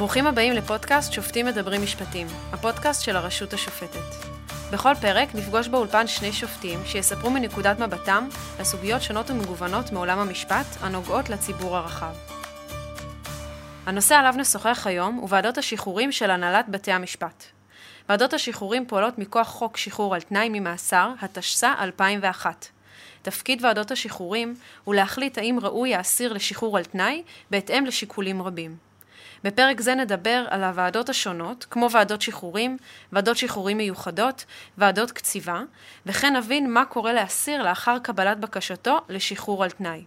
ברוכים הבאים לפודקאסט שופטים מדברים משפטים, הפודקאסט של הרשות השופטת. בכל פרק נפגוש באולפן שני שופטים שיספרו מנקודת מבטם לסוגיות שונות ומגוונות מעולם המשפט הנוגעות לציבור הרחב. הנושא עליו נשוחח היום הוא ועדות השחרורים של הנהלת בתי המשפט. ועדות השחרורים פועלות מכוח חוק שחרור על תנאי ממאסר, התשס"א 2001. תפקיד ועדות השחרורים הוא להחליט האם ראוי האסיר לשחרור על תנאי בהתאם לשיקולים רבים. בפרק זה נדבר על הוועדות השונות, כמו ועדות שחרורים, ועדות שחרורים מיוחדות, ועדות קציבה, וכן נבין מה קורה לאסיר לאחר קבלת בקשתו לשחרור על תנאי.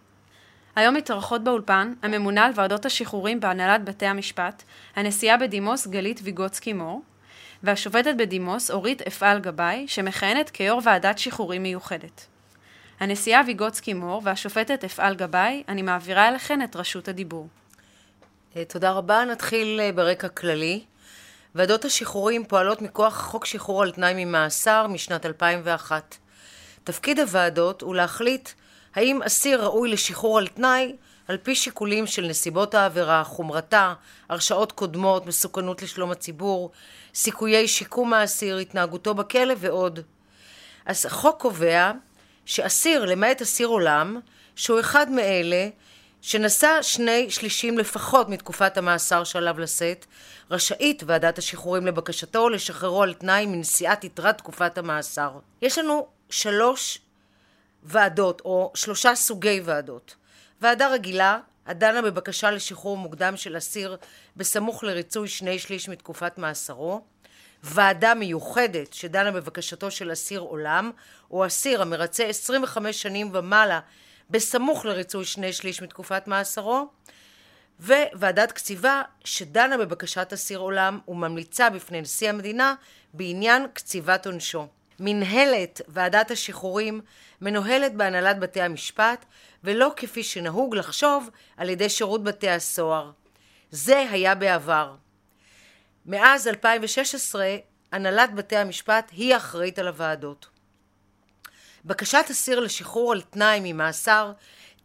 היום מתארחות באולפן הממונה על ועדות השחרורים בהנהלת בתי המשפט, הנשיאה בדימוס גלית ויגוצקי-מור, והשופטת בדימוס אורית אפעל-גבאי, שמכהנת כיו"ר ועדת שחרורים מיוחדת. הנשיאה ויגוצקי-מור והשופטת אפעל-גבאי, אני מעבירה אליכן את רשות הדיבור. תודה רבה, נתחיל ברקע כללי. ועדות השחרורים פועלות מכוח חוק שחרור על תנאי ממאסר משנת 2001. תפקיד הוועדות הוא להחליט האם אסיר ראוי לשחרור על תנאי על פי שיקולים של נסיבות העבירה, חומרתה, הרשעות קודמות, מסוכנות לשלום הציבור, סיכויי שיקום האסיר, התנהגותו בכלא ועוד. אז החוק קובע שאסיר, למעט אסיר עולם, שהוא אחד מאלה, שנסע 2/3 לפחות מתקופת המאסר שעליו לשאת, רשאית ועדת השחרורים לבקשתו לשחררו על תנאי מנשיאת יתרת תקופת המאסר. יש לנו 3 ועדות או 3 סוגי ועדות. ועדה רגילה, הדנה בבקשה לשחרור מוקדם של אסיר בסמוך לריצוי 2/3 מתקופת מאסרו. ועדה מיוחדת שדנה בבקשתו של אסיר עולם או אסיר המרצה 25 שנים ומעלה בסמוך לריצוי 2/3 מתקופת מאסרו, וועדת קציבה שדנה בבקשת אסיר עולם וממליצה בפני נשיא המדינה בעניין קציבת עונשו. מנהלת ועדת השחרורים מנוהלת בהנהלת בתי המשפט, ולא כפי שנהוג לחשוב על ידי שירות בתי הסוהר. זה היה בעבר. מאז 2016 הנהלת בתי המשפט היא אחראית על הוועדות. בקשת אסיר לשחרור על תנאי ממאסר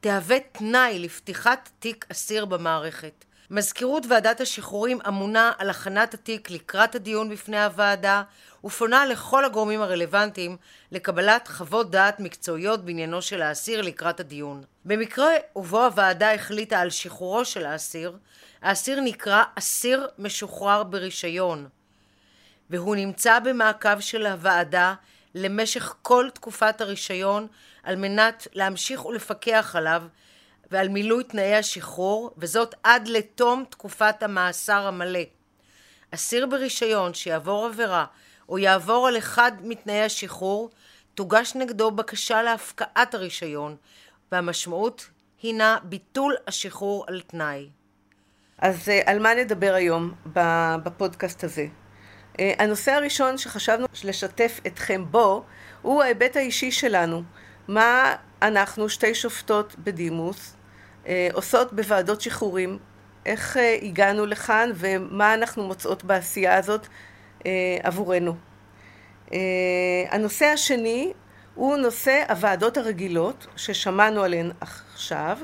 תהווה תנאי לפתיחת תיק אסיר במערכת. מזכירות ועדת השחרורים אמונה על הכנת התיק לקראת הדיון בפני הוועדה, ופונה לכל הגורמים הרלוונטיים לקבלת חוות דעת מקצועיות בעניינו של האסיר לקראת הדיון. במקרה ובו הוועדה החליטה על שחרורו של האסיר, האסיר נקרא אסיר משוחרר ברישיון, והוא נמצא במעקב של הוועדה למשך כל תקופת הרישיון על מנת להמשיך ולפקח עליו ועל מילוי תנאי השחרור, וזאת עד לתום תקופת המאסר המלא. אסיר ברישיון שיעבור עבירה או יעבור על אחד מתנאי השחרור, תוגש נגדו בקשה להפקעת הרישיון, והמשמעות הינה ביטול השחרור על תנאי. אז על מה נדבר היום בפודקאסט הזה? הנושא הראשון שחשבנו לשתף אתכם בו הוא ההיבט האישי שלנו. מה אנחנו, 2 שופטות בדימוס, עושות בוועדות שחרורים, איך הגענו לכאן ומה אנחנו מוצאות בעשייה הזאת עבורנו. הנושא השני הוא נושא הוועדות הרגילות ששמענו עליהן עכשיו,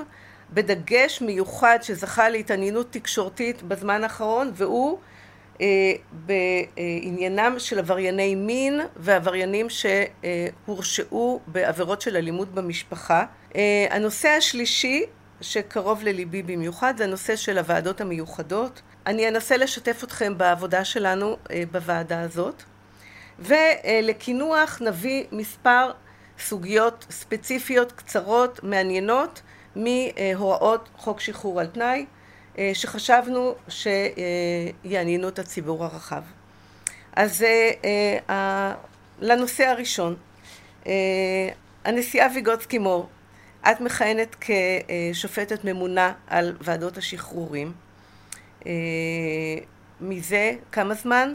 בדגש מיוחד שזכה להתעניינות תקשורתית בזמן האחרון, והוא בעניינם של עברייני מין ועבריינים שהורשעו בעבירות של אלימות במשפחה. הנושא השלישי שקרוב לליבי במיוחד זה הנושא של הוועדות המיוחדות. אני אנסה לשתף אתכם בעבודה שלנו בוועדה הזאת, ולכינוח נביא מספר סוגיות ספציפיות קצרות מעניינות מהוראות חוק שחרור על תנאי שחשבנו שיעניינו את הציבור הרחב. אז לנושא הראשון, הנשיאה ויגוצקי-מור, את מכהנת כשופטת ממונה על ועדות השחרורים. מזה כמה זמן?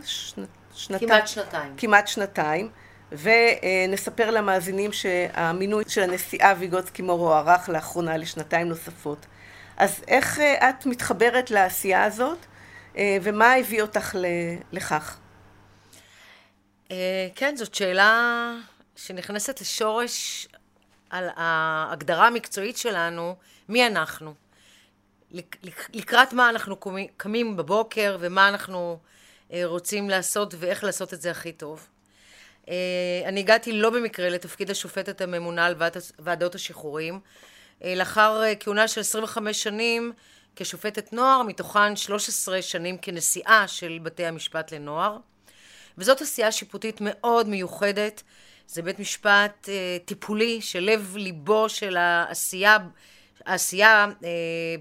כמעט שנתיים. כמעט שנתיים, ונספר למאזינים שהמינוי של הנשיאה ויגוצקי-מור הוארך לאחרונה לשנתיים נוספות. אז איך את מתחברת לעשייה הזאת, ומה הביא אותך לכך? כן, זאת שאלה שנכנסת לשורש על ההגדרה המקצועית שלנו, מי אנחנו. לקראת מה אנחנו קמים בבוקר, ומה אנחנו רוצים לעשות, ואיך לעשות את זה הכי טוב. אני הגעתי לא במקרה לתפקיד השופטת הממונה על ועדות השחרורים, לאחר כהונה של 25 שנים כשופטת נוער, מתוכן 13 שנים כנשיאה של בתי המשפט לנוער. וזאת עשייה שיפוטית מאוד מיוחדת, זה בית משפט טיפולי שלב ליבו של העשייה,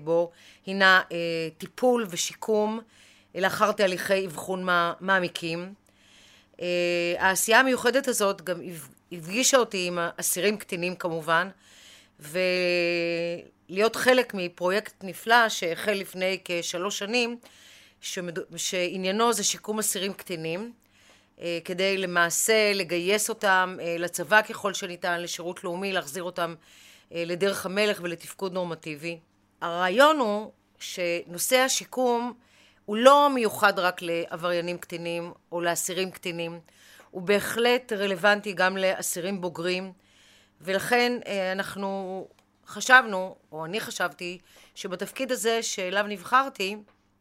בו הינה טיפול ושיקום לאחר תהליכי אבחון מעמיקים. העשייה המיוחדת הזאת גם הפגישה אותי עם אסירים קטינים כמובן, ולהיות חלק מפרויקט נפלא שהחל לפני כ3 שנים, שעניינו זה שיקום אסירים קטינים, כדי למעשה לגייס אותם לצבא ככל שניתן, לשירות לאומי, להחזיר אותם לדרך המלך ולתפקוד נורמטיבי. הרעיון הוא שנושא השיקום הוא לא מיוחד רק לעבריינים קטינים או לאסירים קטינים, הוא בהחלט רלוונטי גם לאסירים בוגרים, ולכן אנחנו חשבנו, או אני חשבתי, שבתפקיד הזה שאליו נבחרתי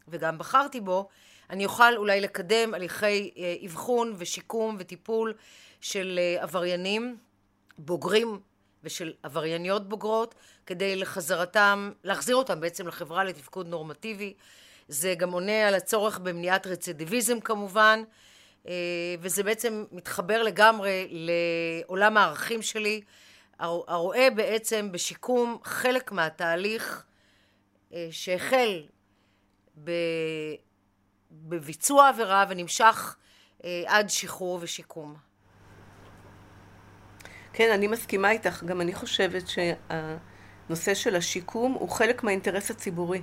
וגם בחרתי בו, אני אוכל אולי לקדם הליכי אבחון ושיקום וטיפול של עבריינים בוגרים ושל עברייניות בוגרות, כדי להחזיר אותם בעצם לחברה לתפקוד נורמטיבי. זה גם עונה על הצורך במניעת רצידיביזם כמובן, וזה בעצם מתחבר לגמרי לעולם הערכים שלי, הרואה בעצם בשיקום חלק מהתהליך שהחל בביצוע עבירה ונמשך עד שחרור ושיקום. כן, אני מסכימה איתך. גם אני חושבת שהנושא של השיקום הוא חלק מהאינטרס הציבורי,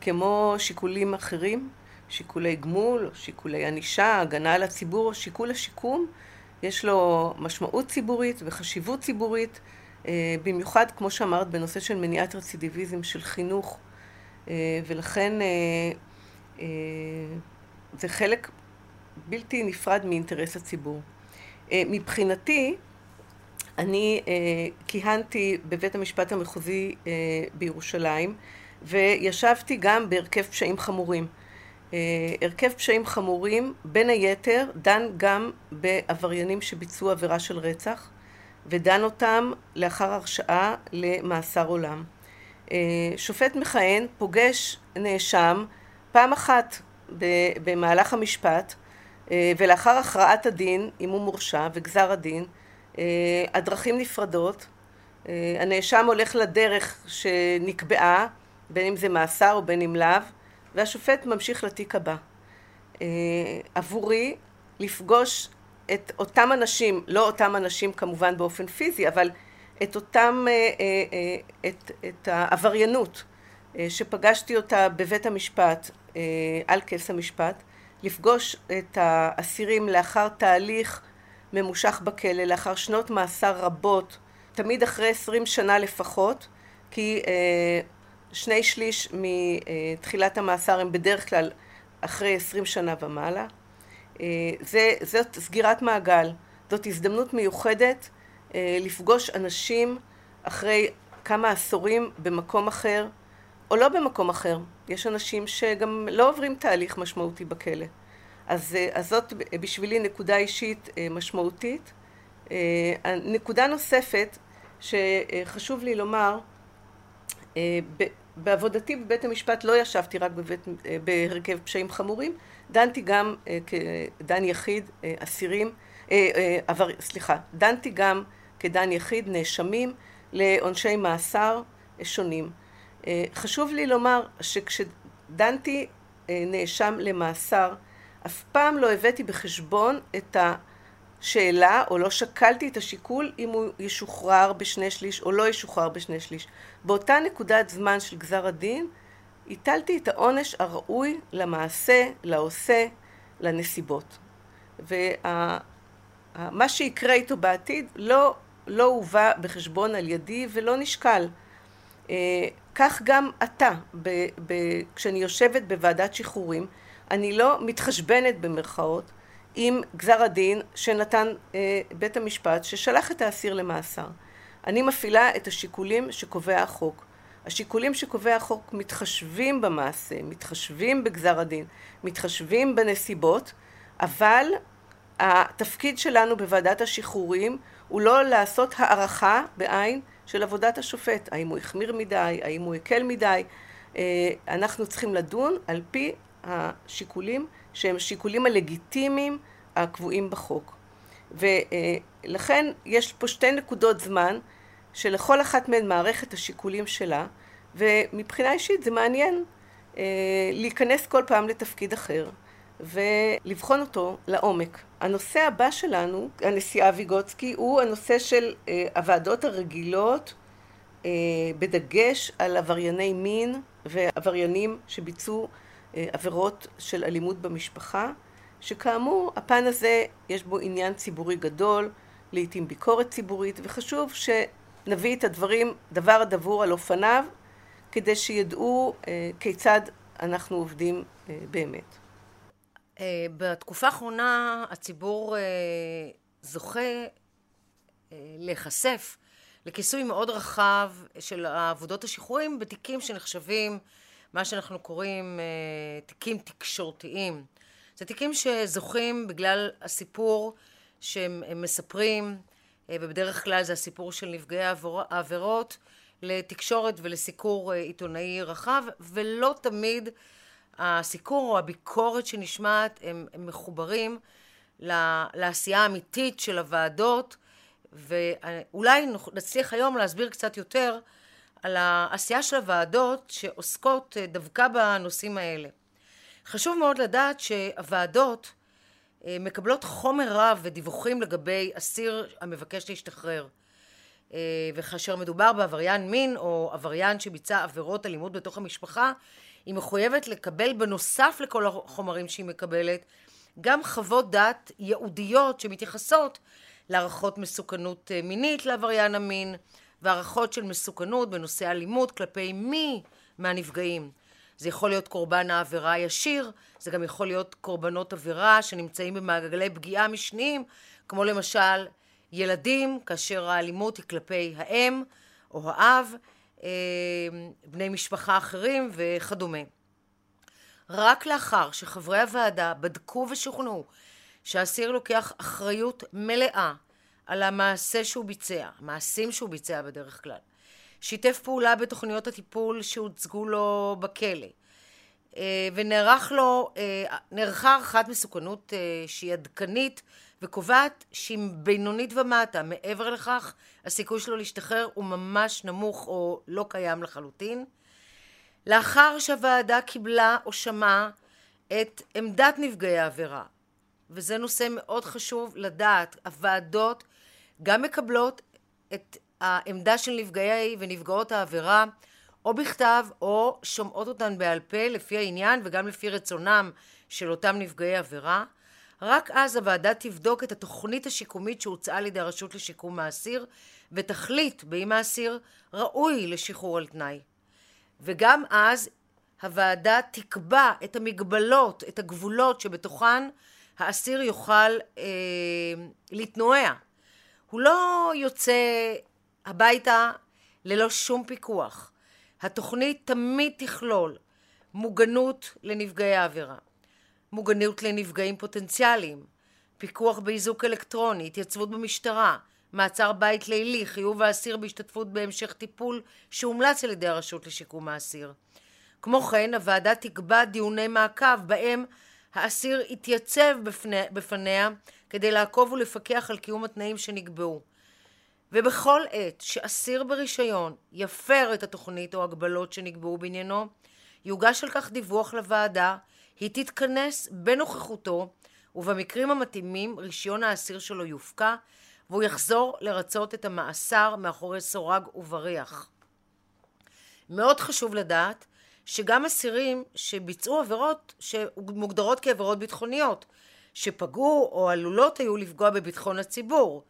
כמו שיקולים אחרים, שיקולי גמול, שיקולי ענישה, הגנה על הציבור, שיקול השיקום, יש לו משמעות ציבורית וחשיבות ציבורית, במיוחד, כמו שאמרת, בנושא של מניעת רצידיביזם, של חינוך, ולכן זה חלק בלתי נפרד מאינטרס הציבור. מבחינתי, אני כיהנתי בבית המשפט המחוזי בירושלים, וישבתי גם בהרכב פשעים חמורים. הרכב פשעים חמורים, בין היתר, דן גם בעבריינים שביצעו עבירה של רצח, ודן אותם לאחר הרשעה למאסר עולם. שופט מכהן פוגש נאשם פעם אחת במהלך המשפט, ולאחר הכרעת הדין, אם הוא מורשע, וגזר הדין, הדרכים נפרדות, הנאשם הולך לדרך שנקבעה, בין אם זה מאסר או בין אם לאו, והשופט ממשיך לתיק הבא. עבורי, לפגוש את אותם אנשים, לא אותם אנשים כמובן באופן פיזי, אבל את אותם, את העבריינות שפגשתי אותה בבית המשפט, על כס המשפט, לפגוש את האסירים לאחר תהליך ממושך בכלא, לאחר שנות מאסר רבות, תמיד אחרי 20 שנה לפחות, כי 2/3 מתחילת המאסר הם בדרך כלל אחרי 20 שנה ומעלה. זאת סגירת מעגל, זאת הזדמנות מיוחדת לפגוש אנשים אחרי כמה עשורים במקום אחר, או לא במקום אחר. יש אנשים שגם לא עוברים תהליך משמעותי בכלא. אז זאת בשבילי נקודה אישית משמעותית. נקודה נוספת שחשוב לי לומר, בעבודתי בבית המשפט לא ישבתי רק בהרכב פשעים חמורים, דנתי גם כדן יחיד דנתי גם כדן יחיד נאשמים לעונשי מאסר שונים. חשוב לי לומר שכשדנתי נאשם למאסר, אף פעם לא הבאתי בחשבון את השאלה, או לא שקלתי את השיקול אם הוא ישוחרר ב2/3 או לא ישוחרר ב2/3. באותה נקודת זמן של גזר הדין, הטלתי את העונש הראוי למעשה, לעושה, לנסיבות. ומה שיקרה איתו בעתיד לא הובא בחשבון על ידי ולא נשקל. כך גם אתה, כשאני יושבת בוועדת שחרורים, אני לא מתחשבנת במרכאות עם גזר הדין שנתן בית המשפט ששלח את האסיר למאסר. אני מפעילה את השיקולים שקובע החוק. השיקולים שקובע החוק מתחשבים במעשה, מתחשבים בגזר הדין, מתחשבים בנסיבות, אבל התפקיד שלנו בוועדת השחרורים הוא לא לעשות הערכה בעין של עבודת השופט, האם הוא החמיר מדי, האם הוא הקל מדי. אנחנו צריכים לדון על פי השיקולים שהם שיקולים הלגיטימיים הקבועים בחוק. ולכן יש פה שתי נקודות זמן שלכל אחת מהן מערכת השיקולים שלה, ומבחינה אישית זה מעניין להיכנס כל פעם לתפקיד אחר ולבחון אותו לעומק. הנושא הבא שלנו, הנשיאה ויגוצקי, הוא הנושא של הוועדות הרגילות, בדגש על עברייני מין ועבריינים שביצעו עבירות של אלימות במשפחה, שכאמור הפן הזה יש בו עניין ציבורי גדול, לעתים ביקורת ציבורית, וחשוב שנביא את הדברים דבר דבור על אופניו, כדי שידעו כיצד אנחנו עובדים באמת. בתקופה האחרונה הציבור זוכה להיחשף לכיסוי מאוד רחב של עבודות השחרורים בתיקים שנחשבים מה שאנחנו קוראים תיקים תקשורתיים. זה תיקים שזוכים בגלל הסיפור שהם מספרים, ובדרך כלל זה הסיפור של נפגעי העבירות, לתקשורת ולסיקור עיתונאי רחב, ולא תמיד הסיקור או הביקורת שנשמעת הם מחוברים לעשייה האמיתית של הוועדות, ואולי נצליח היום להסביר קצת יותר על העשייה של הוועדות שעוסקות דווקא בנושאים האלה. חשוב מאוד לדעת שהוועדות מקבלות חומר רב ודיווחים לגבי אסיר המבקש להשתחרר, וכאשר מדובר בעבריין מין או עבריין שביצע עבירות אלימות בתוך המשפחה, היא מחויבת לקבל בנוסף לכל החומרים שהיא מקבלת גם חוות דעת ייעודיות שמתייחסות להערכות מסוכנות מינית לעבריין המין והערכות של מסוכנות בנושא אלימות כלפי מי מהנפגעים. זה יכול להיות קורבן העבירה הישיר, זה גם יכול להיות קורבנות עבירה שנמצאים במעגלי פגיעה משניים, כמו למשל ילדים, כאשר האלימות היא כלפי האם או האב, בני משפחה אחרים וכדומה. רק לאחר שחברי הוועדה בדקו ושוכנעו שהאסיר לוקח אחריות מלאה על המעשה שהוא ביצע, המעשים שהוא ביצע בדרך כלל, שיתף פעולה בתוכניות הטיפול שהוצגו לו בכלא, ונערכה ערכת מסוכנות שהיא עדכנית וקובעת שהיא בינונית ומטה, מעבר לכך הסיכוי שלו להשתחרר הוא ממש נמוך או לא קיים לחלוטין. לאחר שהוועדה קיבלה או שמעה את עמדת נפגעי העבירה, וזה נושא מאוד חשוב לדעת, הוועדות גם מקבלות את העמדה של נפגעי ונפגעות העבירה או בכתב או שומעות אותן בעל פה לפי העניין וגם לפי רצונם של אותם נפגעי עבירה. רק אז הוועדה תבדוק את התוכנית השיקומית שהוצעה לידי הרשות לשיקום האסיר ותחליט באם האסיר ראוי לשחרור על תנאי, וגם אז הוועדה תקבע את המגבלות, את הגבולות שבתוכן האסיר יוכל להתנועע. הוא לא יוצא הביתה ללא שום פיקוח. התוכנית תמיד תכלול מוגנות לנפגעי העבירה, מוגנות לנפגעים פוטנציאליים, פיקוח באיזוק אלקטרוני, התייצבות במשטרה, מעצר בית לילי, חיוב האסיר בהשתתפות בהמשך טיפול שהומלץ על ידי הרשות לשיקום האסיר. כמו כן, הוועדה תקבע דיוני מעקב בהם האסיר התייצב בפניה כדי לעקוב ולפקח על קיום התנאים שנקבעו. ובכל עת שאסיר ברישיון יפר את התוכנית או הגבלות שנקבעו בעניינו, יוגש על כך דיווח לוועדה, היא תתכנס בנוכחותו, ובמקרים המתאימים רישיון האסיר שלו יופקע, והוא יחזור לרצות את המאסר מאחורי סורג ובריח. מאוד חשוב לדעת שגם אסירים שביצעו עבירות שמוגדרות כעבירות ביטחוניות, שפגעו או עלולות היו לפגוע בביטחון הציבור,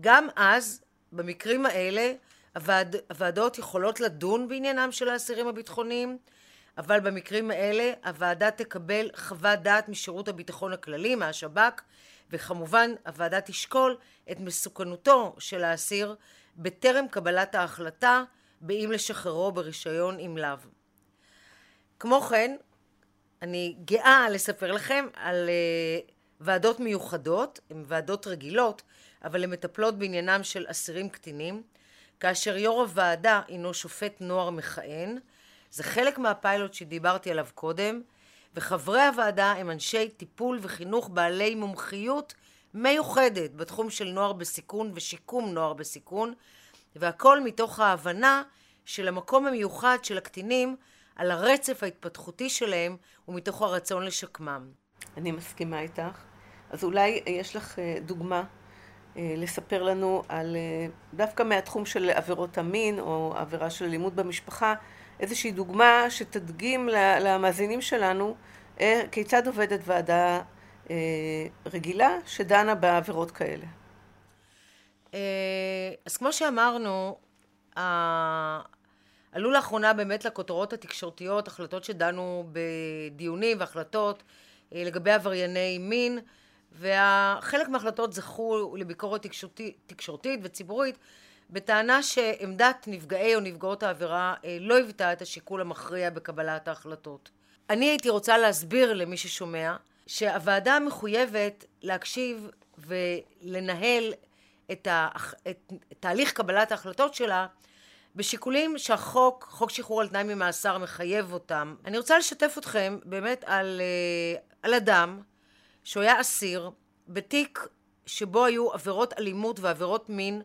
גם אז, במקרים האלה, הוועדות יכולות לדון בעניינם של האסירים הביטחוניים, אבל במקרים האלה הוועדה תקבל חוות דעת משירות הביטחון הכללי, מהשב"כ, וכמובן הוועדה תשקול את מסוכנותו של האסיר בטרם קבלת ההחלטה באם לשחררו ברישיון עם לאו. כמו כן, אני גאה לספר לכם על ועדות מיוחדות, הן ועדות רגילות, אבל הן מטפלות בעניינם של אסירים קטינים, כאשר יו"ר הוועדה הינו שופט נוער מכהן, זה חלק מהפיילוט שדיברתי עליו קודם, וחברי הוועדה הם אנשי טיפול וחינוך בעלי מומחיות מיוחדת בתחום של נוער בסיכון ושיקום נוער בסיכון, והכל מתוך ההבנה של המקום המיוחד של הקטינים על הרצף ההתפתחותי שלהם ומתוך הרצון לשקמם. אני מסכימה איתך. אז אולי יש לך דוגמה לספר לנו על דווקא מהתחום של עבירות המין או עבירה של אלימות במשפחה, איזושהי דוגמה שתדגים למאזינים שלנו כיצד עובדת ועדה רגילה שדנה בעבירות כאלה. אז כמו שאמרנו, עלו לאחרונה באמת לכותרות התקשורתיות החלטות שדנו בדיונים והחלטות לגבי עברייני מין, וחלק מההחלטות זכו לביקורת תקשורתית וציבורית בטענה שעמדת נפגעי או נפגעות העבירה לא היוותה את השיקול המכריע בקבלת ההחלטות. אני הייתי רוצה להסביר למי ששומע שהוועדה מחויבת להקשיב ולנהל את תהליך קבלת ההחלטות שלה בשיקולים שהחוק, חוק שחרור על תנאי ממאסר, מחייב אותם. אני רוצה לשתף אתכם באמת על אדם שהוא היה אסיר בתיק שבו היו עבירות אלימות ועבירות מין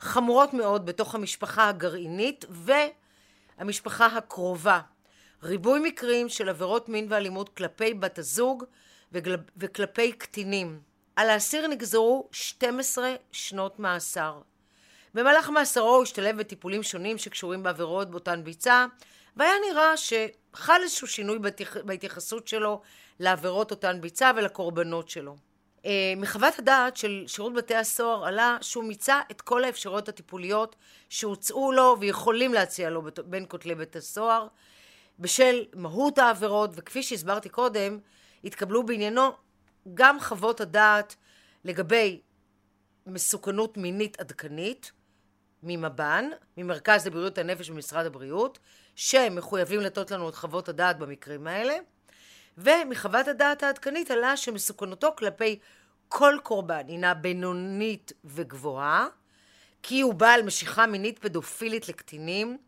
חמורות מאוד בתוך המשפחה הגרעינית והמשפחה הקרובה. ריבוי מקרים של עבירות מין ואלימות כלפי בת הזוג וכלפי קטינים. על האסיר נגזרו 12 שנות מאסר. במהלך מאסרו הוא השתלב בטיפולים שונים שקשורים בעבירות באותן ביצה, והיה נראה שחל איזשהו שינוי בהתייחסות שלו לעבירות אותן ביצה ולקורבנות שלו. מחוות הדעת של שירות בתי הסוהר עלה שהוא מיצה את כל האפשרויות הטיפוליות שהוצאו לו ויכולים להציע לו בין כותלי בית הסוהר. בשל מהות העבירות, וכפי שהסברתי קודם, התקבלו בעניינו גם חוות הדעת לגבי מסוכנות מינית עדכנית ממב"ן, ממרכז לבריאות הנפש במשרד הבריאות, שמחויבים לתות לנו את חוות הדעת במקרים האלה, ומחוות הדעת העדכנית עלה שמסוכנותו כלפי כל קורבן הינה בינונית וגבוהה, כי הוא בעל משיכה מינית פדופילית לקטינים,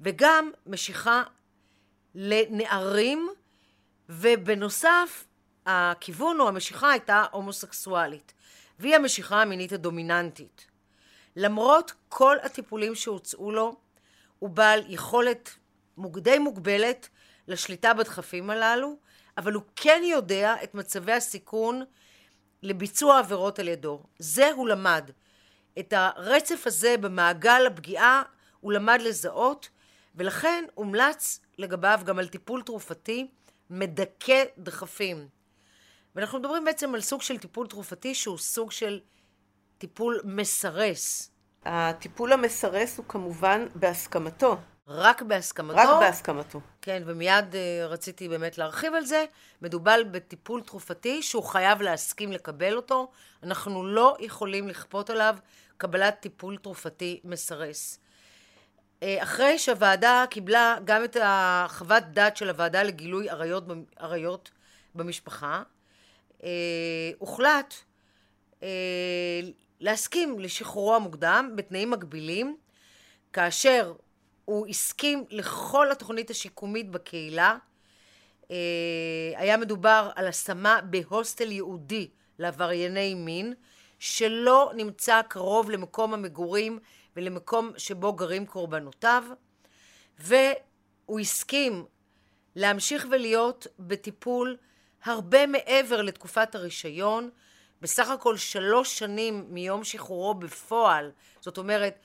וגם משיכה לנערים, ובנוסף הכיוון או המשיכה הייתה הומוסקסואלית, והיא המשיכה המינית הדומיננטית. למרות כל הטיפולים שהוצאו לו, הוא בעל יכולת די מוגבלת לשליטה בדחפים הללו, אבל הוא כן יודע את מצבי הסיכון לביצוע עבירות על ידו. זה הוא למד. את הרצף הזה במעגל הפגיעה הוא למד לזהות, ולכן הומלץ לגביו גם על טיפול תרופתי מדכא דחפים. ואנחנו מדברים בעצם על סוג של טיפול תרופתי שהוא סוג של טיפול מסרס. הטיפול המסרס הוא כמובן בהסכמתו. רק בהסכמתו. רק בהסכמתו. כן, ומיד רציתי באמת להרחיב על זה. מדובר בטיפול תרופתי שהוא חייב להסכים לקבל אותו. אנחנו לא יכולים לכפות עליו קבלת טיפול תרופתי מסרס. אחרי שהוועדה קיבלה גם את חוות הדעת של הוועדה לגילוי עריות במשפחה, הוחלט להסכים לשחרורו המוקדם בתנאים מגבילים, כאשר הוא הסכים לכל התוכנית השיקומית בקהילה. היה מדובר על השמה בהוסטל יהודי לעברייני מין, שלא נמצא קרוב למקום המגורים ולמקום שבו גרים קורבנותיו, והוא הסכים להמשיך ולהיות בטיפול הרבה מעבר לתקופת הרישיון, בסך הכל 3 שנים מיום שחרורו בפועל, זאת אומרת,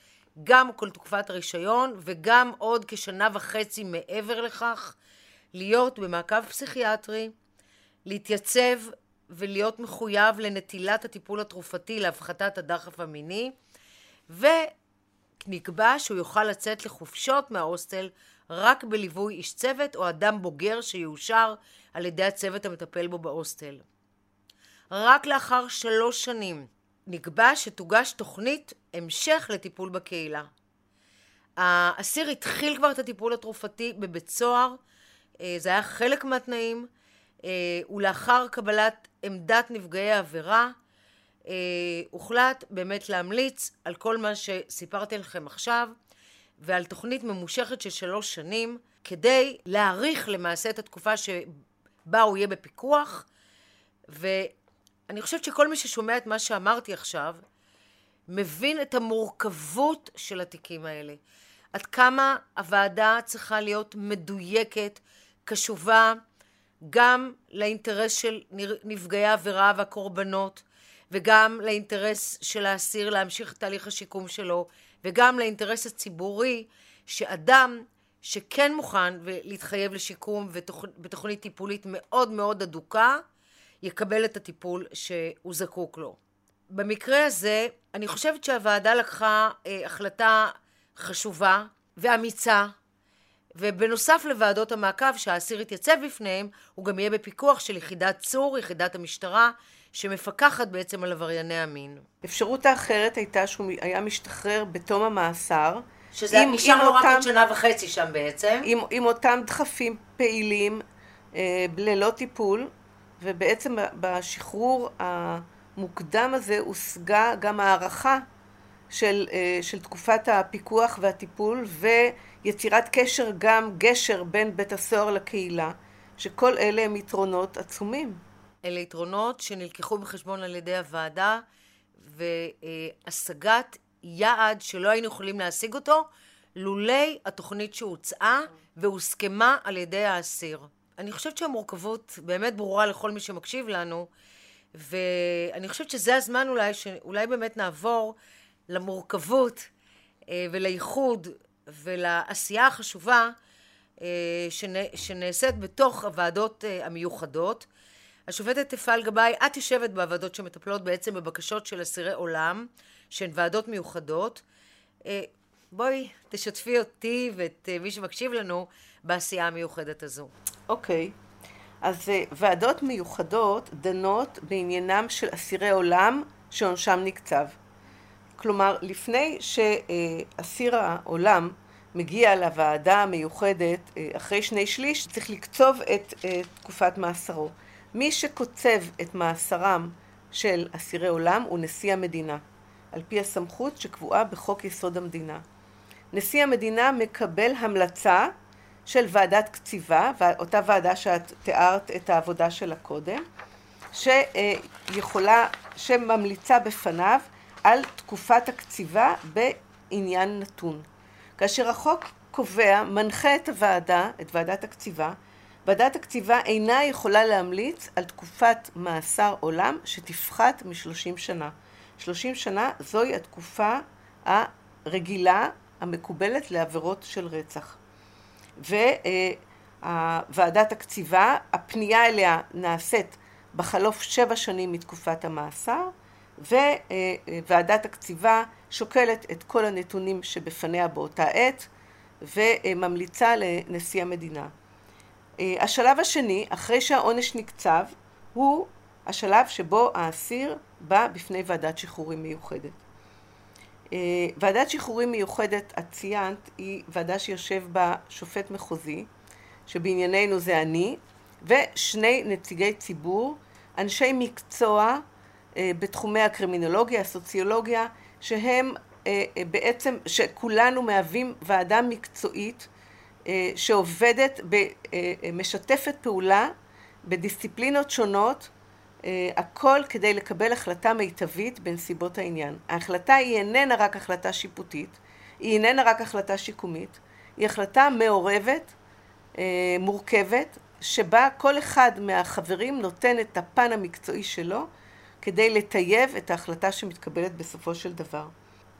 גם כל תקופת הרישיון וגם עוד כ1.5 שנה מעבר לכך, להיות במעקב פסיכיאטרי, להתייצב ולהיות מחויב לנטילת הטיפול התרופתי להפחתת הדחף המיני, ונקבע שהוא יוכל לצאת לחופשות מההוסטל רק בליווי איש צוות או אדם בוגר שיאושר על ידי הצוות המטפל בו בהוסטל. רק לאחר 3 שנים נקבע שתוגש תוכנית המשך לטיפול בקהילה. האסיר התחיל כבר את הטיפול התרופתי בבית סוהר, זה היה חלק מהתנאים, ולאחר קבלת עמדת נפגעי העבירה, הוחלט באמת להמליץ על כל מה שסיפרתי לכם עכשיו, ועל תוכנית ממושכת של 3 שנים, כדי להאריך למעשה את התקופה שבה הוא יהיה בפיקוח, ואני חושבת שכל מי ששומע את מה שאמרתי עכשיו, מבין את המורכבות של התיקים האלה. עד כמה הוועדה צריכה להיות מדויקת, קשובה, גם לאינטרס של נפגעי העבירה והקורבנות, וגם לאינטרס של האסיר להמשיך את תהליך השיקום שלו, וגם לאינטרס הציבורי שאדם שכן מוכן להתחייב לשיקום בתוכנית טיפולית מאוד מאוד אדוקה, יקבל את הטיפול שהוא זקוק לו. במקרה הזה, אני חושבת שהוועדה לקחה החלטה חשובה ואמיצה, ובנוסף לוועדות המעקב שהאסיר יתייצב בפניהם, הוא גם יהיה בפיקוח של יחידת צור, יחידת המשטרה, שמפקחת בעצם על עברייני המין. אפשרות האחרת הייתה שהוא היה משתחרר בתום המאסר, שזה נשאר לו רק עוד 1.5 שנה שם בעצם. עם אותם דחפים פעילים, ללא טיפול, ובעצם בשחרור המוקדם הזה הושגה גם הערכה של תקופת הפיקוח והטיפול, ויצירת קשר, גם גשר בין בית הסוהר לקהילה, שכל אלה הם יתרונות עצומים. אלה יתרונות שנלקחו בחשבון על ידי הוועדה, והשגת יעד שלא היינו יכולים להשיג אותו, לולי התוכנית שהוצעה והוסכמה על ידי האסיר. אני חושבת שהמורכבות באמת ברורה לכל מי שמקשיב לנו, ואני חושבת שזה הזמן אולי, שאולי באמת נעבור למורכבות ולייחוד ולעשייה החשובה שנעשית בתוך הוועדות המיוחדות. השופטת אפעל-גבאי, את יושבת בעבודות שמטפלות בעצם בבקשות של אסירי עולם, שהן ועדות מיוחדות. בואי, תשתפי אותי ואת מי שמקשיב לנו בעשייה המיוחדת הזו. אוקיי. אז ועדות מיוחדות דנות בעניינם של אסירי עולם שעונשם נקצב. כלומר, לפני שאסיר העולם מגיע לוועדה המיוחדת, אחרי 2/3, צריך לקצוב את תקופת מאסרו. מי שקוצב את מאסרם של אסירי עולם הוא נשיא המדינה, על פי הסמכות שקבועה בחוק יסוד המדינה. נשיא המדינה מקבל המלצה של ועדת קציבה, אותה ועדה שאת תיארת את העבודה שלה קודם, שממליצה בפניו על תקופת הקציבה בעניין נתון. כאשר החוק קובע, מנחה את הוועדה, את ועדת הקציבה, ועדת הקציבה אינה יכולה להמליץ על תקופת מאסר עולם שתפחת מ-30 שנה. 30 שנה זוהי התקופה הרגילה המקובלת לעבירות של רצח. וועדת הקציבה, הפנייה אליה נעשית בחלוף 7 שנים מתקופת המאסר, וועדת הקציבה שוקלת את כל הנתונים שבפניה באותה עת, וממליצה לנשיא המדינה. השלב השני, אחרי שהעונש נקצב, הוא השלב שבו האסיר בא בפני ועדת שחרורים מיוחדת. ועדת שחרורים מיוחדת, את ציינת, היא ועדה שיושב בה שופט מחוזי, שבענייננו זה אני, ו2 נציגי ציבור, אנשי מקצוע בתחומי הקרימינולוגיה, הסוציולוגיה, שהם בעצם, שכולנו מהווים ועדה מקצועית, שעובדת, משתפת פעולה בדיסציפלינות שונות, הכל כדי לקבל החלטה מיטבית בנסיבות העניין. ההחלטה היא איננה רק החלטה שיפוטית, היא איננה רק החלטה שיקומית, היא החלטה מעורבת, מורכבת, שבה כל אחד מהחברים נותן את הפן המקצועי שלו, כדי לטייב את ההחלטה שמתקבלת בסופו של דבר.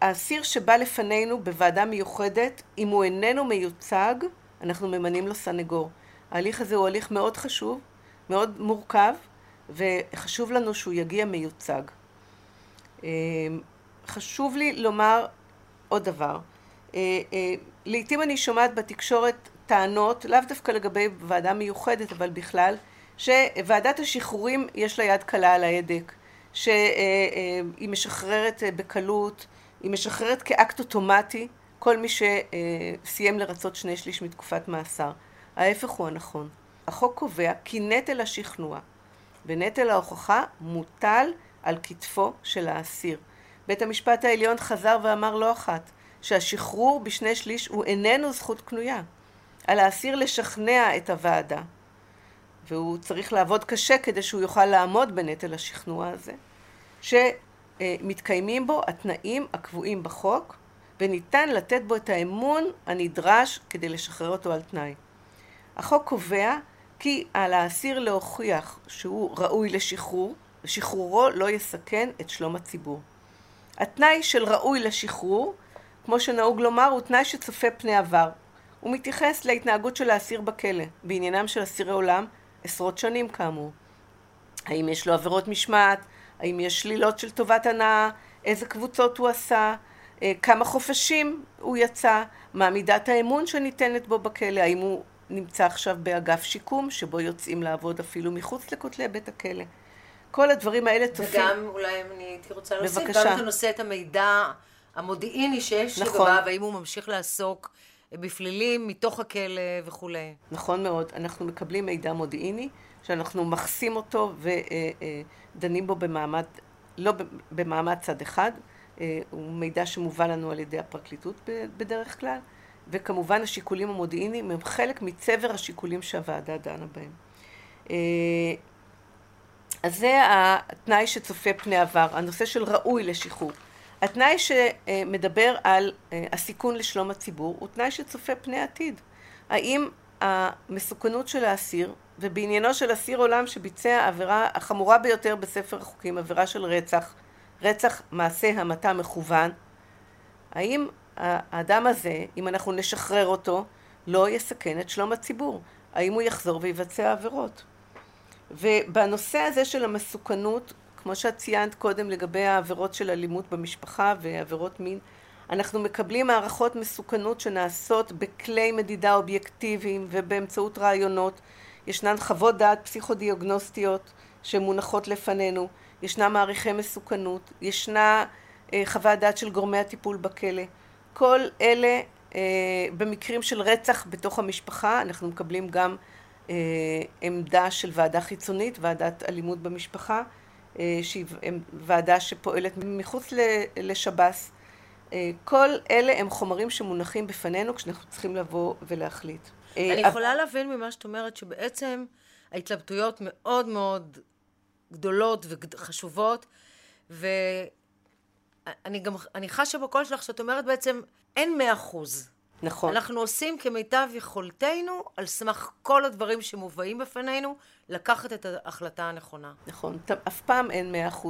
האסיר שבא לפנינו בוועדה מיוחדת, אם הוא איננו מיוצג, אנחנו ממנים לו סנגור. ההליך הזה הוא הליך מאוד חשוב, מאוד מורכב, וחשוב לנו שהוא יגיע מיוצג. חשוב לי לומר עוד דבר. לעתים אני שומעת בתקשורת טענות, לאו דווקא לגבי ועדה מיוחדת, אבל בכלל, שוועדת השחרורים יש לה יד קלה על ההדק, שהיא משחררת בקלות, היא משחררת כאקט אוטומטי, כל מי שסיים לרצות 2/3 מתקופת מאסר. ההפך הוא הנכון. החוק קובע כי נטל השכנוע ונטל ההוכחה מוטל על כתפו של האסיר. בית המשפט העליון חזר ואמר לא אחת שהשחרור ב2/3 הוא איננו זכות קנויה. על האסיר לשכנע את הוועדה, והוא צריך לעבוד קשה כדי שהוא יוכל לעמוד בנטל השכנוע הזה, שמתקיימים בו התנאים הקבועים בחוק, וניתן לתת בו את האמון הנדרש כדי לשחרר אותו על תנאי. החוק קובע כי על האסיר להוכיח שהוא ראוי לשחרור, ושחרורו לא יסכן את שלום הציבור. התנאי של ראוי לשחרור, כמו שנהוג לומר, הוא תנאי שצופה פני עבר. הוא מתייחס להתנהגות של האסיר בכלא, בעניינם של אסירי עולם, עשרות שנים כאמור. האם יש לו עבירות משמעת, האם יש שלילות של טובת הנאה, איזה קבוצות הוא עשה, כמה חופשים הוא יצא, מה מידת האמון שניתנת בו בכלא, האם הוא נמצא עכשיו באגף שיקום, שבו יוצאים לעבוד אפילו מחוץ לכותלי בית הכלא. כל הדברים האלה צופים. וגם אולי אני רוצה להוסיף, גם אתה נושא את המידע המודיעיני שיש לגביו, האם הוא ממשיך לעסוק בפלילים מתוך הכלא וכו'. נכון מאוד, אנחנו מקבלים מידע מודיעיני, שאנחנו מחסים אותו ודנים בו במעמד, לא במעמד צד אחד, הוא מידע שמובא לנו על ידי הפרקליטות בדרך כלל, וכמובן השיקולים המודיעיניים הם חלק מצבר השיקולים שהוועדה דנה בהם. אז זה התנאי שצופה פני עבר, הנושא של ראוי לשחרור. התנאי שמדבר על הסיכון לשלום הציבור הוא תנאי שצופה פני עתיד. האם המסוכנות של האסיר, ובעניינו של אסיר עולם שביצע עבירה החמורה ביותר בספר החוקים, עבירה של רצח, רצח מעשה המתה מכוון, האם האדם הזה, אם אנחנו נשחרר אותו, לא יסכן את שלום הציבור? האם הוא יחזור ויבצע עבירות? ובנושא הזה של המסוכנות, כמו שאת ציינת קודם לגבי העבירות של אלימות במשפחה ועבירות מין, אנחנו מקבלים הערכות מסוכנות שנעשות בכלי מדידה אובייקטיביים ובאמצעות רעיונות. ישנן חוות דעת פסיכודיאגנוסטיות שמונחות לפנינו, ישנה מעריכי מסוכנות, ישנה חוות דעת של גורמי הטיפול בכלא. כל אלה במקרים של רצח בתוך המשפחה, אנחנו מקבלים גם עמדה של ועדה חיצונית, ועדת אלימות במשפחה, שהיא ועדה שפועלת מחוץ לשב"ס. כל אלה הם חומרים שמונחים בפנינו כשאנחנו צריכים לבוא ולהחליט. אני יכולה להבין ממה שאת אומרת שבעצם ההתלבטויות מאוד מאוד גדולות וחשובות, ואני חשה בקול שלך שאת אומרת בעצם אין 100%. נכון. אנחנו עושים כמיטב יכולתנו על סמך כל הדברים שמובאים בפנינו לקחת את ההחלטה הנכונה. נכון, אף פעם אין 100%.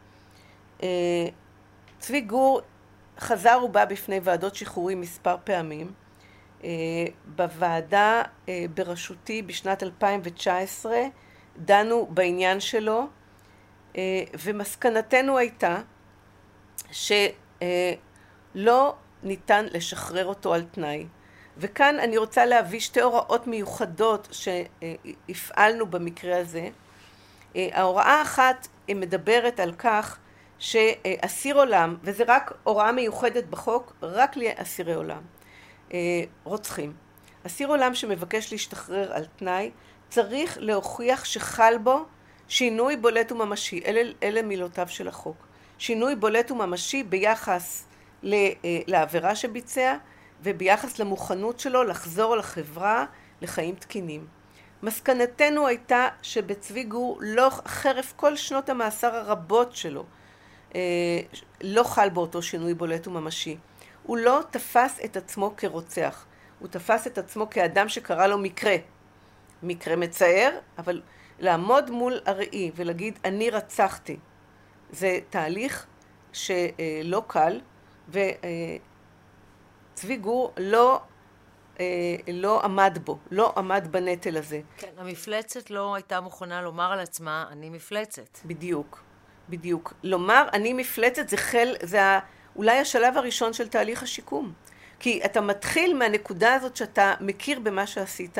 צבי גור חזר ובא בפני ועדות שחרורים מספר פעמים. בוועדה בראשותי בשנת 2019 דנו בעניין שלו, ומסקנתנו הייתה שלא ניתן לשחרר אותו על תנאי. וכאן אני רוצה להביא שתי הוראות מיוחדות שהפעלנו במקרה הזה. ההוראה אחת מדברת על כך שאסיר עולם, וזה רק הוראה מיוחדת בחוק, רק לאסירי עולם, רוצחים. אסיר עולם שמבקש להשתחרר על תנאי, צריך להוכיח שחל בו שינוי בולט וממשי, אלה מילותיו של החוק. שינוי בולט וממשי ביחס לעבירה שביצע, וביחס למוכנות שלו לחזור לחברה, לחיים תקינים. מסקנתנו הייתה שבצבי גור, לא חרף כל שנות המאסר הרבות שלו, לא חל באותו שינוי בולט וממשי. הוא לא תפס את עצמו כרוצח, הוא תפס את עצמו כאדם שקרא לו מקרה. מקרה מצער, אבל לעמוד מול הראי ולהגיד אני רצחתי, זה תהליך שלא קל, צבי גור לא עמד בו, לא עמד בנטל הזה. כן, המפלצת לא הייתה מוכנה לומר על עצמה, אני מפלצת. בדיוק, בדיוק. לומר, אני מפלצת, זה אולי השלב הראשון של תהליך השיקום. כי אתה מתחיל מהנקודה הזאת שאתה מכיר במה שעשית,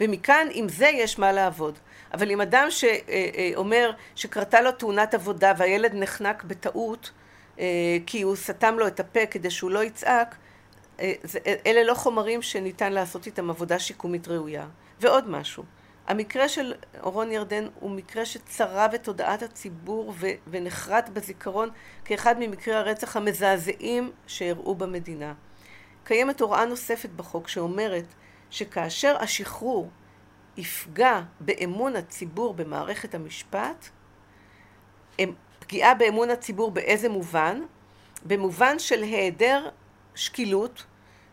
ומכאן עם זה יש מה לעבוד. אבל אם אדם שאומר שקרתה לו תאונת עבודה, והילד נחנק בטעות, כי הוא סתם לו את הפה כדי שהוא לא יצעק, אלה לא חומרים שניתן לעשות איתם עבודה שיקומית ראויה. ועוד משהו, המקרה של אורון ירדן הוא מקרה שצרה בתודעת הציבור ונחרט בזיכרון כאחד ממקרי הרצח המזעזעים שהראו במדינה. קיימת הוראה נוספת בחוק שאומרת שכאשר השחרור יפגע באמון הציבור במערכת המשפט, פגיעה באמון הציבור באיזה מובן? במובן של היעדר שקילות,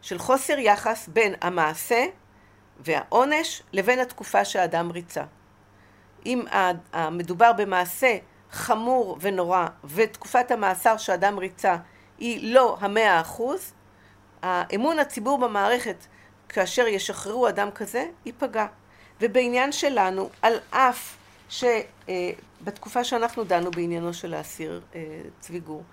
של חוסר יחס בין המעשה והעונש לבין התקופה שהאדם ריצה. אם המדובר במעשה חמור ונורא ותקופת המאסר שהאדם ריצה היא לא 100%, האמון הציבור במערכת כאשר ישחררו אדם כזה ייפגע. ובעניין שלנו, על אף שבתקופה שאנחנו דנו בעניינו של האסיר צבי גור,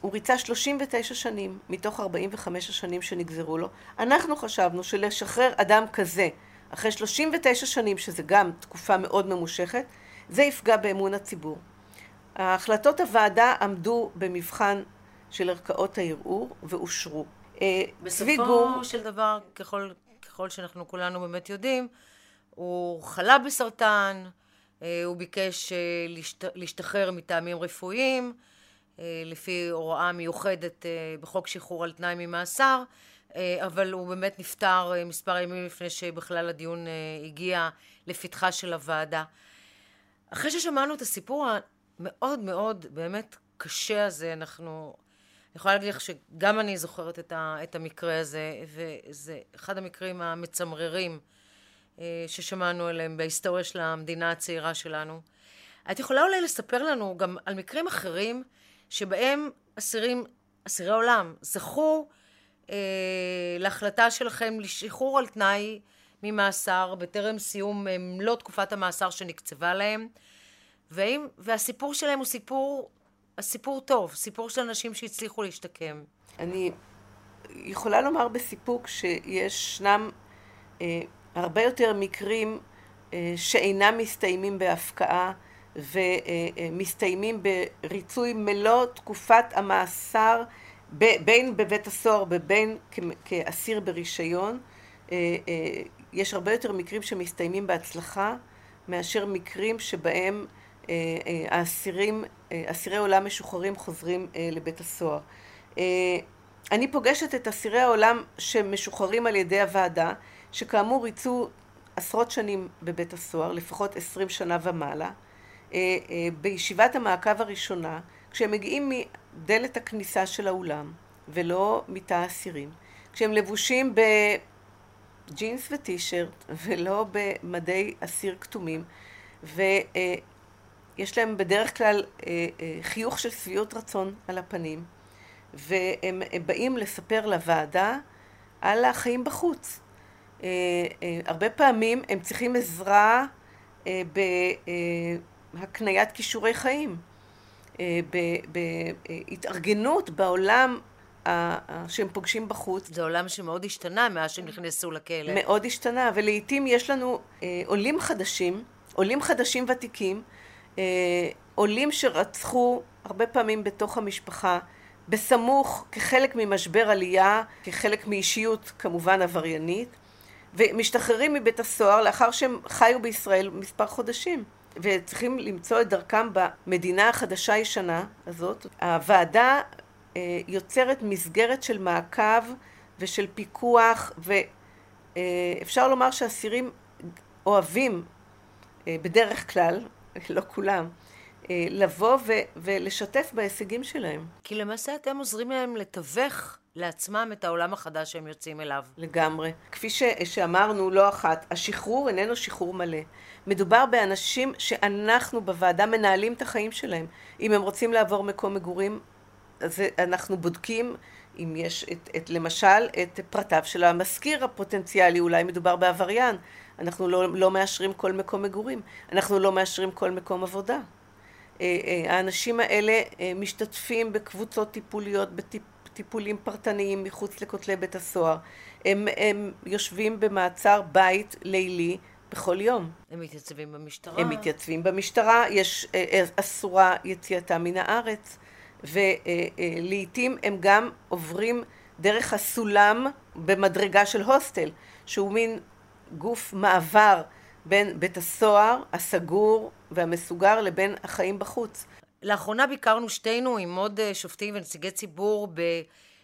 הוא ריצה 39 שנים מתוך 45 השנים שנגזרו לו. אנחנו חשבנו שלשחרר אדם כזה אחרי 39 שנים, שזה גם תקופה מאוד ממושכת, זה יפגע באמון הציבור. ההחלטות הוועדה עמדו במבחן של ערכאות הערעור ואושרו. בסופו של דבר, ככל שאנחנו כולנו באמת יודעים, הוא חלה בסרטן, הוא ביקש להשתחרר מטעמים רפואיים, לפי הוראה מיוחדת בחוק שחרור על תנאי ממאסר, אבל הוא באמת נפטר מספר ימים לפני שבכלל הדיון הגיע לפתחה של הוועדה. אחרי ששמענו את הסיפור המאוד מאוד באמת קשה הזה, אני יכולה להגיד לך שגם אני זוכרת את המקרה הזה, וזה אחד המקרים המצמררים ששמענו עליהם בהיסטוריה של המדינה הצעירה שלנו. את יכולה אולי לספר לנו גם על מקרים אחרים שבהם אסירי עולם זכו להחלטה שלכם לשחרור על תנאי ממאסר בטרם סיום לא תקופת המאסר שנקצבה להם, והסיפור שלהם הוא סיפור טוב, סיפור של אנשים שהצליחו להשתקם. אני יכולה לומר בסיפוק שישנם הרבה יותר מקרים שאינם מסתיימים בהפקעה ומסתיימים בריצוי מלוא תקופת המאסר בין בבית הסוהר ובין כאסיר ברישיון. יש הרבה יותר מקרים שמסתיימים בהצלחה מאשר מקרים שבהם אסירי עולם משוחררים חוזרים לבית הסוהר. אני פוגשת את אסירי העולם שמשוחררים על ידי הוועדה, שכאמור ריצו עשרות שנים בבית הסוהר, לפחות 20 שנה ומעלה. בישיבת המעקב הראשונה, כשהם מגיעים מדלת הכניסה של האולם ולא מתא האסירים, כשהם לבושים בג'ינס וטישרט ולא במדי אסיר כתומים, ויש להם בדרך כלל חיוך של שביעות רצון על הפנים, והם באים לספר לוועדה על החיים בחוץ. הרבה פעמים הם צריכים עזרה בהקניית כישורי חיים, בהתארגנות בעולם שהם פוגשים בחוץ. זה עולם שמאוד השתנה מאז שהם נכנסו לכלא. מאוד השתנה, ולעיתים יש לנו עולים חדשים ותיקים, עולים שרצחו הרבה פעמים בתוך המשפחה, בסמוך כחלק ממשבר עלייה, כחלק מאישיות כמובן עבריינית, ומשתחררים מבית הסוהר לאחר שהם חיו בישראל מספר חודשים, וצריכים למצוא את דרכם במדינה החדשה הישנה הזאת. הוועדה יוצרת מסגרת של מעקב ושל פיקוח, ואפשר לומר שהאסירים אוהבים בדרך כלל, לא כולם, לבוא ולשתף בהישגים שלהם. כי למעשה אתם עוזרים להם לתווך לעצמם את העולם החדש שהם יוצאים אליו. לגמרי. כפי שאמרנו לא אחת, השחרור איננו שחרור מלא. מדובר באנשים שאנחנו בוועדה מנהלים את החיים שלהם. אם הם רוצים לעבור מקום מגורים, אז אנחנו בודקים אם יש למשל את פרטיו של המזכיר הפוטנציאלי, אולי מדובר בעבריין. אנחנו לא מאשרים כל מקום מגורים. אנחנו לא מאשרים כל מקום עבודה. האנשים האלה משתתפים בקבוצות טיפוליות, טיפולים פרטניים מחוץ לכותלי בית הסוהר. הם יושבים במעצר בית לילי בכל יום. הם מתייצבים במשטרה. הם מתייצבים במשטרה, יש אסורה יציאתה מן הארץ, ולעיתים הם גם עוברים דרך הסולם במדרגה של הוסטל, שהוא מין גוף מעבר בין בית הסוהר הסגור והמסוגר לבין החיים בחוץ. לאחרונה ביקרנו שתינו עם עוד שופטים ונציגי ציבור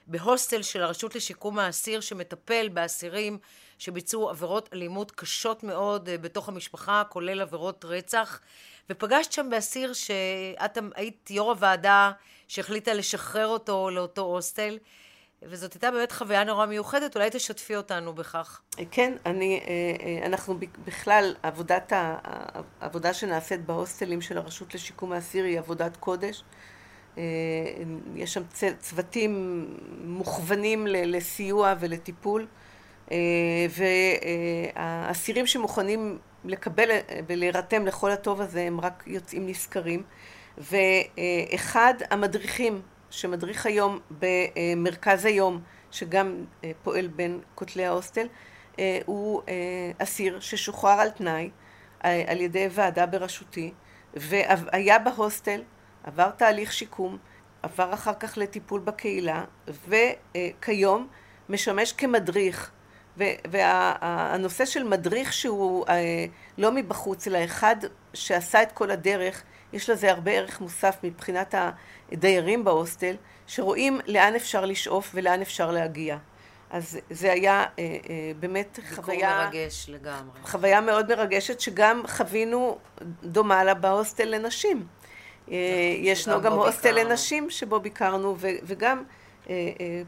בהוסטל של הרשות לשיקום האסיר, שמטפל באסירים שביצעו עבירות אלימות קשות מאוד בתוך המשפחה, כולל עבירות רצח. ופגשת שם באסיר שאת היית יו"ר הוועדה שהחליטה לשחרר אותו לאותו הוסטל, וזאת הייתה באמת חוויה נורא מיוחדת. אולי תשתפי אותנו בכך. כן, אנחנו בכלל, העבודה שנעשית בהוסטלים של הרשות לשיקום האסיר היא עבודת קודש. יש שם צוותים מוכוונים לסיוע ולטיפול, והאסירים שמוכנים לקבל ולהירתם לכל הטוב הזה הם רק יוצאים נשכרים. ואחד המדריכים שמדריך היום במרכז היום, שגם פועל בין כותלי ההוסטל, הוא אסיר ששוחרר על תנאי על ידי ועדה בראשותי, והיה בהוסטל, עבר תהליך שיקום, עבר אחר כך לטיפול בקהילה, וכיום משמש כמדריך. והנושא של מדריך שהוא לא מבחוץ, אלא אחד שעשה את כל הדרך, יש לזה הרבה ערך מוסף מבחינת הדיירים בהוסטל, שרואים לאן אפשר לשאוף ולאן אפשר להגיע. אז זה היה באמת חוויה מרגש לגמרי. חוויה מאוד מרגשת שגם חווינו דומה לה בהוסטל לנשים. ישנו גם הוסטל לנשים שבו ביקרנו, וגם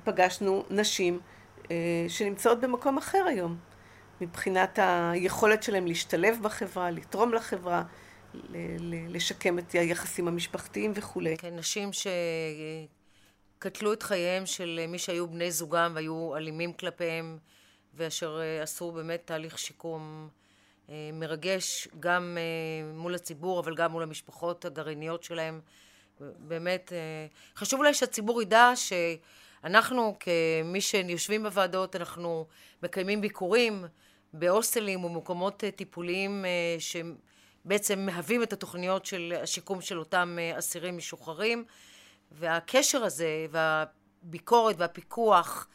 פגשנו נשים שנמצאות במקום אחר היום, מבחינת היכולת שלהם להשתלב בחברה, לתרום לחברה, לשקם את היחסים המשפחתיים וכולי. כן, נשים שקטלו את חייהם של מי שהיו בני זוגם והיו אלימים כלפיהם, ואשר עשו באמת תהליך שיקום מרגש גם מול הציבור, אבל גם מול המשפחות הגרעיניות שלהם. באמת חשוב אולי שהציבור ידע שאנחנו כמי שיושבים בוועדות, אנחנו מקיימים ביקורים בהוסטלים ומקומות טיפוליים שבעצם מהווים את התוכניות של השיקום של אותם אסירים משוחררים, והקשר הזה והביקורת והפיקוח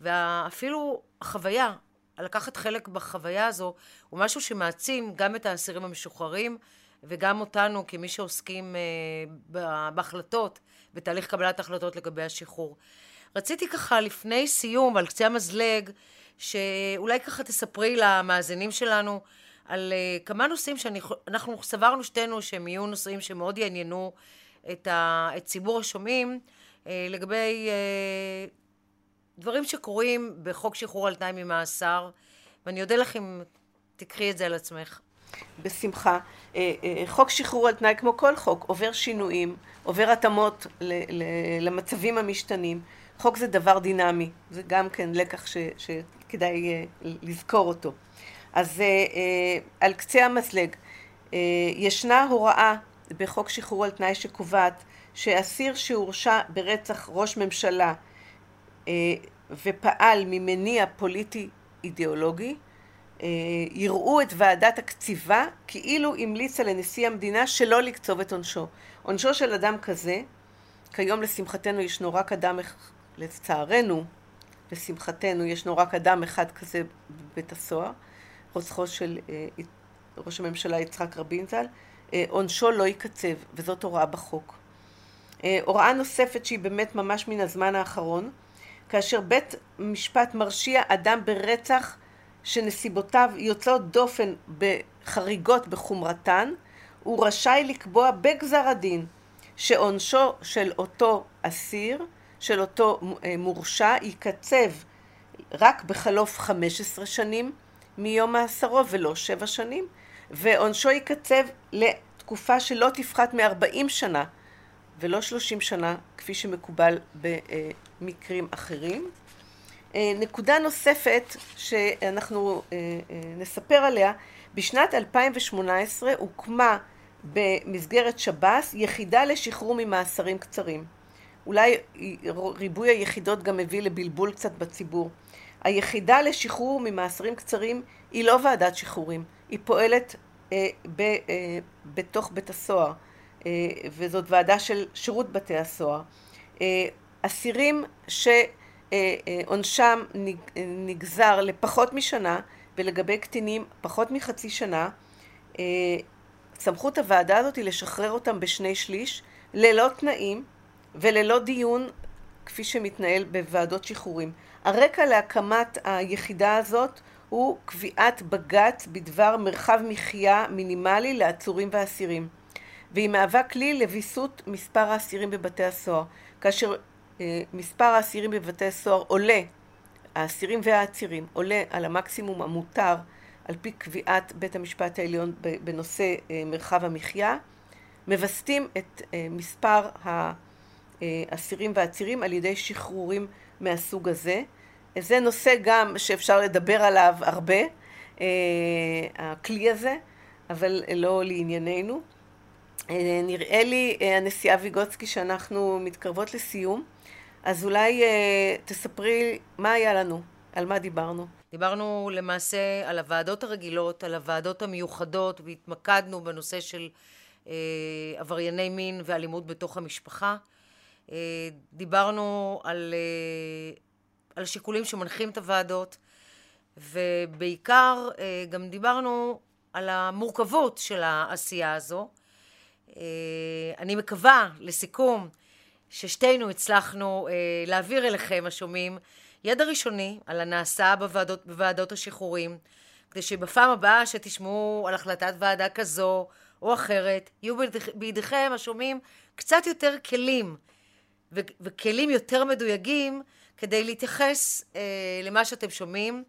ואפילו החוויה, לקחת חלק בחוויה הזו, הוא משהו שמעצים גם את האסירים המשוחררים וגם אותנו כמי שעוסקים בהחלטות, בתהליך קבלת החלטות לגבי השחרור. רציתי ככה לפני סיום על קצה המזלג, שאולי ככה תספרי למאזינים שלנו על כמה נושאים שאנחנו סברנו שתינו שהם יהיו נושאים שמאוד יעניינו את ציבור השומעים, לגבי דברים שקורים בחוק שחרור על תנאי ממאסר, ואני אודה לך אם תקחי את זה על עצמך. בשמחה. חוק שחרור על תנאי, כמו כל חוק, עובר שינויים, עובר התאמות למצבים המשתנים. חוק זה דבר דינמי, זה גם כן לקח שכדאי לזכור אותו. אז על קצה המזלג, ישנה הוראה בחוק שחרור על תנאי שקובעת שאסיר שהורשע ברצח ראש ממשלה ופעל ממניע פוליטי אידיאולוגי, יראו את ועדת הקציבה כאילו המליצה לנשיא המדינה שלא לקצוב את עונשו. עונשו של אדם כזה, כיום לשמחתנו ישנו רק אדם, לצערנו, לשמחתנו ישנו רק אדם אחד כזה בבית הסוהר, רוצחו של ראש הממשלה יצחק רבין ז"ל, עונשו לא יקצב, וזאת הוראה בחוק. הוראה נוספת שהיא באמת ממש מן הזמן האחרון, כאשר בית משפט מרשיע אדם ברצח שנסיבותיו יוצאות דופן בחריגות בחומרתן, הוא רשאי לקבוע בגזר הדין שעונשו של אותו אסיר, של אותו מורשע, יקצב רק בחלוף 15 שנים מיום מאסרו ולא 7 שנים, ועונשו יקצב לתקופה שלא תפחת מ-40 שנה ולא 30 שנה כפי שמקובל במקרים אחרים. נקודה נוספת שאנחנו נספר עליה, בשנת 2018 הוקמה במסגרת שב"ס יחידה לשחרור ממאסרים קצרים. אולי ריבוי היחידות גם הביא לבלבול קצת בציבור. היחידה לשחרור ממאסרים קצרים היא לא ועדת שחרורים, היא פועלת בתוך בית הסוהר, וזאת ועדה של שירות בתי הסוהר. אסירים שעונשם נגזר לפחות משנה, ולגבי קטינים פחות מחצי שנה, סמכות הוועדה הזאת היא לשחרר אותם ב2/3, ללא תנאים וללא דיון כפי שמתנהל בוועדות שחרורים. הרקע להקמת היחידה הזאת הוא קביעת בג"ץ בדבר מרחב מחיה מינימלי לעצורים ואסירים, והיא מהווה כלי לביסות מספר האסירים בבתי הסוהר. כאשר מספר האסירים בבתי הסוהר עולה, האסירים והעצירים עולה על המקסימום המותר על פי קביעת בית המשפט העליון בנושא מרחב המחיה, מבסטים את מספר האסירים והעצירים על ידי שחרורים מהסוג הזה. זה נושא גם שאפשר לדבר עליו הרבה, הכלי הזה, אבל לא לענייננו. נראה לי, הנשיאה ויגוצקי, שאנחנו מתקרבות לסיום, אז אולי תספרי מה היה לנו, על מה דיברנו. דיברנו למעשה על הוועדות הרגילות, על הוועדות המיוחדות, והתמקדנו בנושא של עברייני מין ואלימות בתוך המשפחה. דיברנו על שיקולים שמנחים את הוועדות, ובעיקר גם דיברנו על המורכבות של העשייה הזו. אני מקווה לסיכום ששתינו הצלחנו להעביר אליכם השומעים ידע ראשוני על הנעשה בוועדות השחרורים, כדי שבפעם הבאה שתשמעו על החלטת ועדה כזו או אחרת, יהיו בידיכם השומעים קצת יותר כלים וכלים יותר מדויקים כדי להתייחס למה שאתם שומעים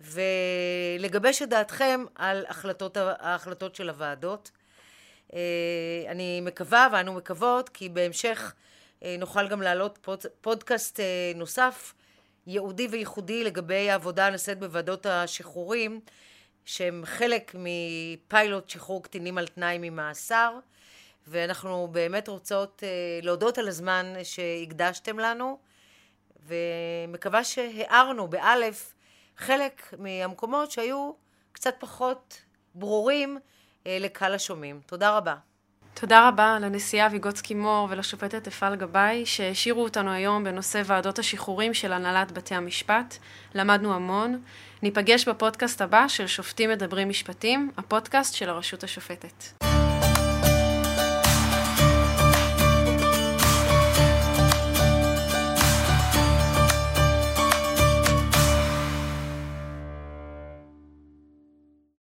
ולגבש את דעתכם על ההחלטות של הוועדות. אני מקווה ואנו מקוות כי בהמשך נוכל גם להעלות פודקאסט נוסף יהודי וייחודי לגבי העבודה הנעשית בוועדות השחרורים, שהם חלק מפיילוט שחרור קטינים על תנאי ממאסר, ואנחנו באמת רוצות להודות על הזמן שהקדשתם לנו, ומקווה שהערנו באלף חלק מהמקומות שהיו קצת פחות ברורים לקהל השומעים. תודה רבה. תודה רבה לנשיאה ויגוצקי-מור ולשופטת אפעל-גבאי שהשאירו אותנו היום בנושא ועדות השחרורים של הנהלת בתי המשפט. למדנו המון. ניפגש בפודקאסט הבא של שופטים מדברים משפטים, הפודקאסט של הרשות השופטת.